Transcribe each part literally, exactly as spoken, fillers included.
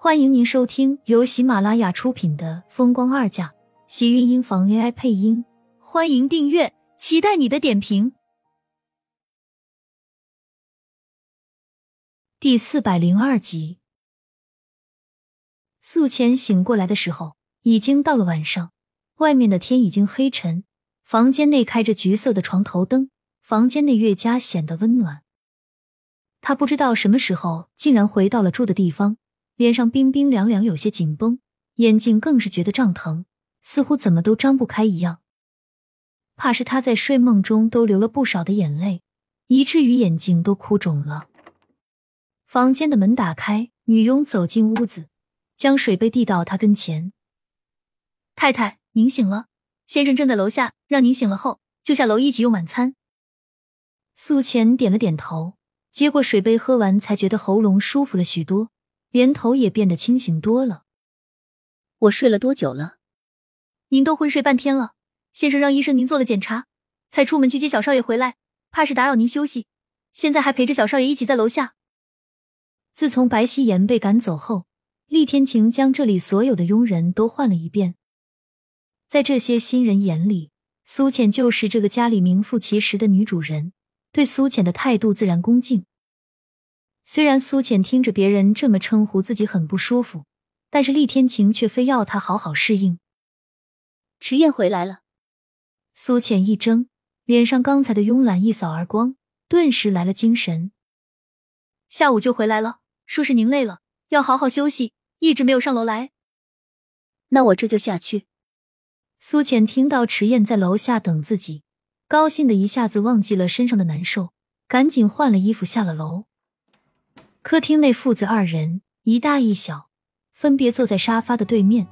欢迎您收听由喜马拉雅出品的《风光二嫁》，喜运音房 A I 配音。欢迎订阅，期待你的点评。第四百零二集，素浅醒过来的时候，已经到了晚上，外面的天已经黑沉，房间内开着橘色的床头灯，房间内越加显得温暖。他不知道什么时候竟然回到了住的地方，脸上冰冰凉凉，有些紧绷，眼睛更是觉得胀疼，似乎怎么都张不开一样。怕是他在睡梦中都流了不少的眼泪，以至于眼睛都哭肿了。房间的门打开，女佣走进屋子，将水杯递到他跟前。太太，您醒了，先生正在楼下，让您醒了后就下楼一起用晚餐。素浅点了点头，接过水杯喝完，才觉得喉咙舒服了许多，连头也变得清醒多了。我睡了多久了？您都昏睡半天了，先生让医生您做了检查，才出门去接小少爷回来，怕是打扰您休息，现在还陪着小少爷一起在楼下。自从白希言被赶走后，厉天晴将这里所有的佣人都换了一遍。在这些新人眼里，苏浅就是这个家里名副其实的女主人，对苏浅的态度自然恭敬。虽然苏浅听着别人这么称呼自己很不舒服，但是厉天晴却非要她好好适应。迟燕回来了。苏浅一怔，脸上刚才的慵懒一扫而光，顿时来了精神。下午就回来了，说是您累了，要好好休息，一直没有上楼来。那我这就下去。苏浅听到迟燕在楼下等自己，高兴的一下子忘记了身上的难受，赶紧换了衣服下了楼。客厅内父子二人，一大一小，分别坐在沙发的对面。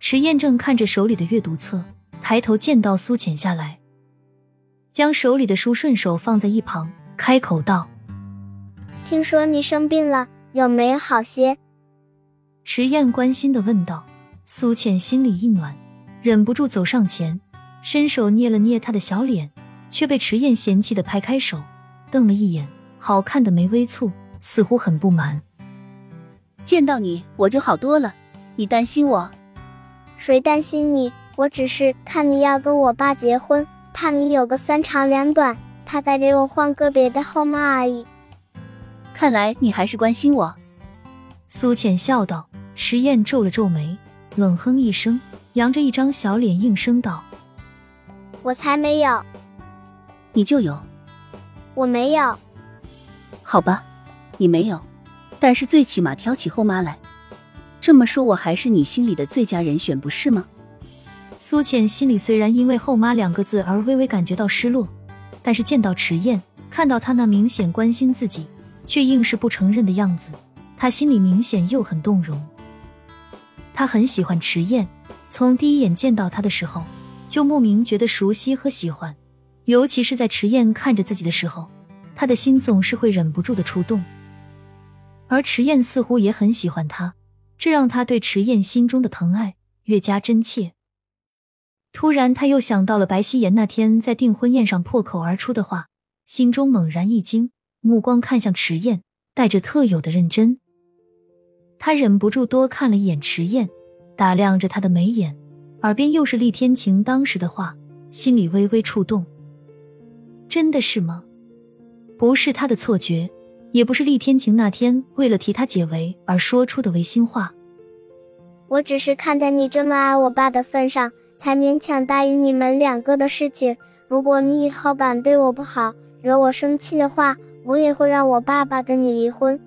迟燕正看着手里的阅读册，抬头见到苏浅下来，将手里的书顺手放在一旁，开口道：听说你生病了，有没有好些？迟燕关心地问道。苏浅心里一暖，忍不住走上前，伸手捏了捏他的小脸，却被迟燕嫌弃地拍开手，瞪了一眼，好看的眉微蹙，似乎很不满。见到你我就好多了，你担心我？谁担心你？我只是看你要跟我爸结婚，怕你有个三长两短，他再给我换个别的后妈而已。看来你还是关心我。苏浅笑道。迟燕皱了皱眉，冷哼一声，扬着一张小脸应声道：我才没有。你就有。我没有。好吧，你没有，但是最起码挑起后妈来。这么说我还是你心里的最佳人选不是吗？苏浅心里虽然因为后妈两个字而微微感觉到失落，但是见到迟燕，看到她那明显关心自己却硬是不承认的样子，她心里明显又很动容。她很喜欢迟燕，从第一眼见到她的时候就莫名觉得熟悉和喜欢，尤其是在迟燕看着自己的时候，他的心总是会忍不住的触动。而迟燕似乎也很喜欢他，这让他对迟燕心中的疼爱越加真切。突然他又想到了白希言那天在订婚宴上破口而出的话，心中猛然一惊，目光看向迟燕，带着特有的认真。他忍不住多看了一眼迟燕，打量着她的眉眼，耳边又是厉天晴当时的话，心里微微触动。真的是吗？不是他的错觉，也不是厉天晴那天为了替他解围而说出的违心话。我只是看在你这么爱我爸的份上，才勉强答应你们两个的事情。如果你以后敢对我不好，惹我生气的话，我也会让我爸爸跟你离婚。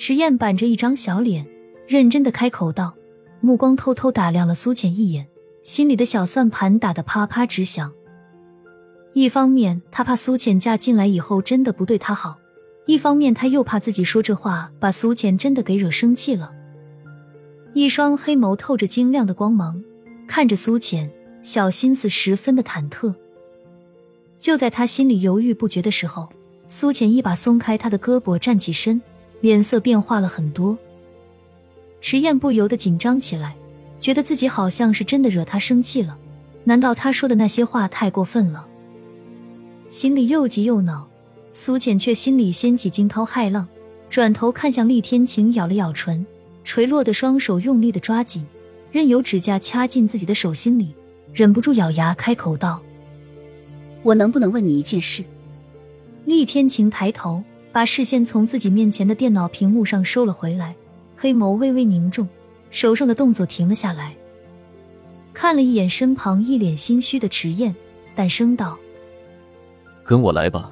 迟燕板着一张小脸，认真地开口道，目光偷偷打量了苏浅一眼，心里的小算盘打得啪啪直响。一方面他怕苏浅嫁进来以后真的不对他好，一方面他又怕自己说这话把苏浅真的给惹生气了。一双黑眸透着晶亮的光芒，看着苏浅，小心思十分的忐忑。就在他心里犹豫不决的时候，苏浅一把松开他的胳膊，站起身，脸色变化了很多。迟燕不由得紧张起来，觉得自己好像是真的惹他生气了，难道他说的那些话太过分了？心里又急又恼，苏浅却心里掀起惊涛骇浪，转头看向厉天晴，咬了咬唇，垂落的双手用力的抓紧，任由指甲掐进自己的手心里，忍不住咬牙开口道：“我能不能问你一件事？”厉天晴抬头，把视线从自己面前的电脑屏幕上收了回来，黑眸微微凝重，手上的动作停了下来，看了一眼身旁一脸心虚的迟燕，淡声道：“跟我来吧。”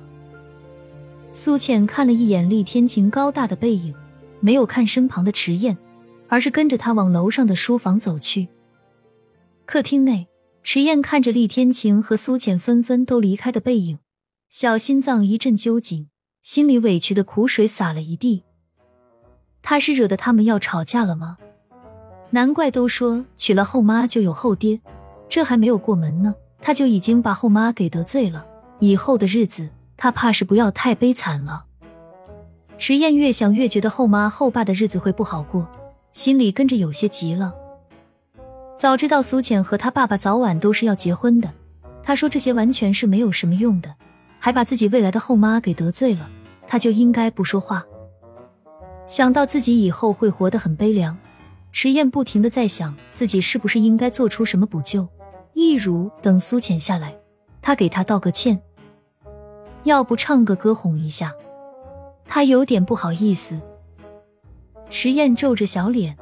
苏浅看了一眼厉天晴高大的背影，没有看身旁的迟燕，而是跟着他往楼上的书房走去。客厅内，迟燕看着厉天晴和苏浅纷纷都离开的背影，小心脏一阵揪紧，心里委屈的苦水洒了一地。他是惹得他们要吵架了吗？难怪都说娶了后妈就有后爹，这还没有过门呢，他就已经把后妈给得罪了，以后的日子他怕是不要太悲惨了。迟燕越想越觉得后妈后爸的日子会不好过，心里跟着有些急了。早知道苏浅和他爸爸早晚都是要结婚的，他说这些完全是没有什么用的，还把自己未来的后妈给得罪了，他就应该不说话。想到自己以后会活得很悲凉，迟燕不停地在想自己是不是应该做出什么补救，例如等苏浅下来，他给他道个歉，要不唱个歌哄一下，他有点不好意思。迟燕皱着小脸，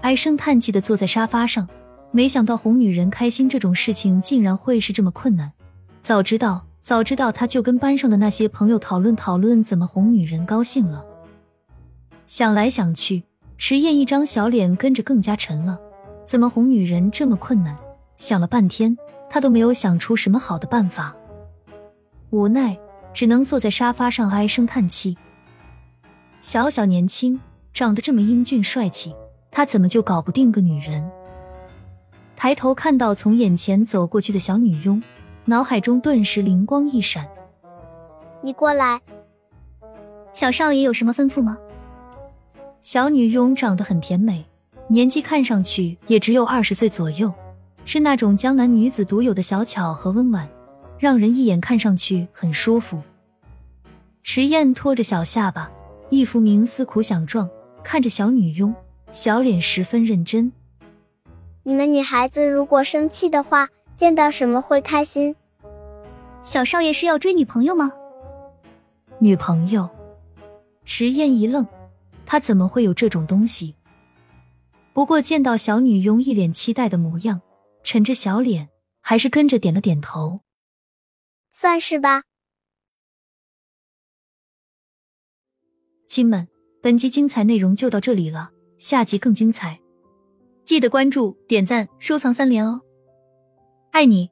唉声叹气地坐在沙发上，没想到哄女人开心这种事情竟然会是这么困难，早知道早知道他就跟班上的那些朋友讨论讨论怎么哄女人高兴了。想来想去，迟燕一张小脸跟着更加沉了，怎么哄女人这么困难，想了半天他都没有想出什么好的办法，无奈只能坐在沙发上唉声叹气。小小年轻，长得这么英俊帅气，他怎么就搞不定个女人？抬头看到从眼前走过去的小女佣，脑海中顿时灵光一闪。你过来。小少爷有什么吩咐吗？小女佣长得很甜美，年纪看上去也只有二十岁左右，是那种江南女子独有的小巧和温婉，让人一眼看上去很舒服。迟燕拖着小下巴，一副冥思苦想状，看着小女佣，小脸十分认真。你们女孩子如果生气的话，见到什么会开心？小少爷是要追女朋友吗？女朋友？迟燕一愣，他怎么会有这种东西？不过见到小女佣一脸期待的模样，沉着小脸，还是跟着点了点头。算是吧。亲们，本集精彩内容就到这里了，下集更精彩，记得关注、点赞、收藏三连哦。爱你。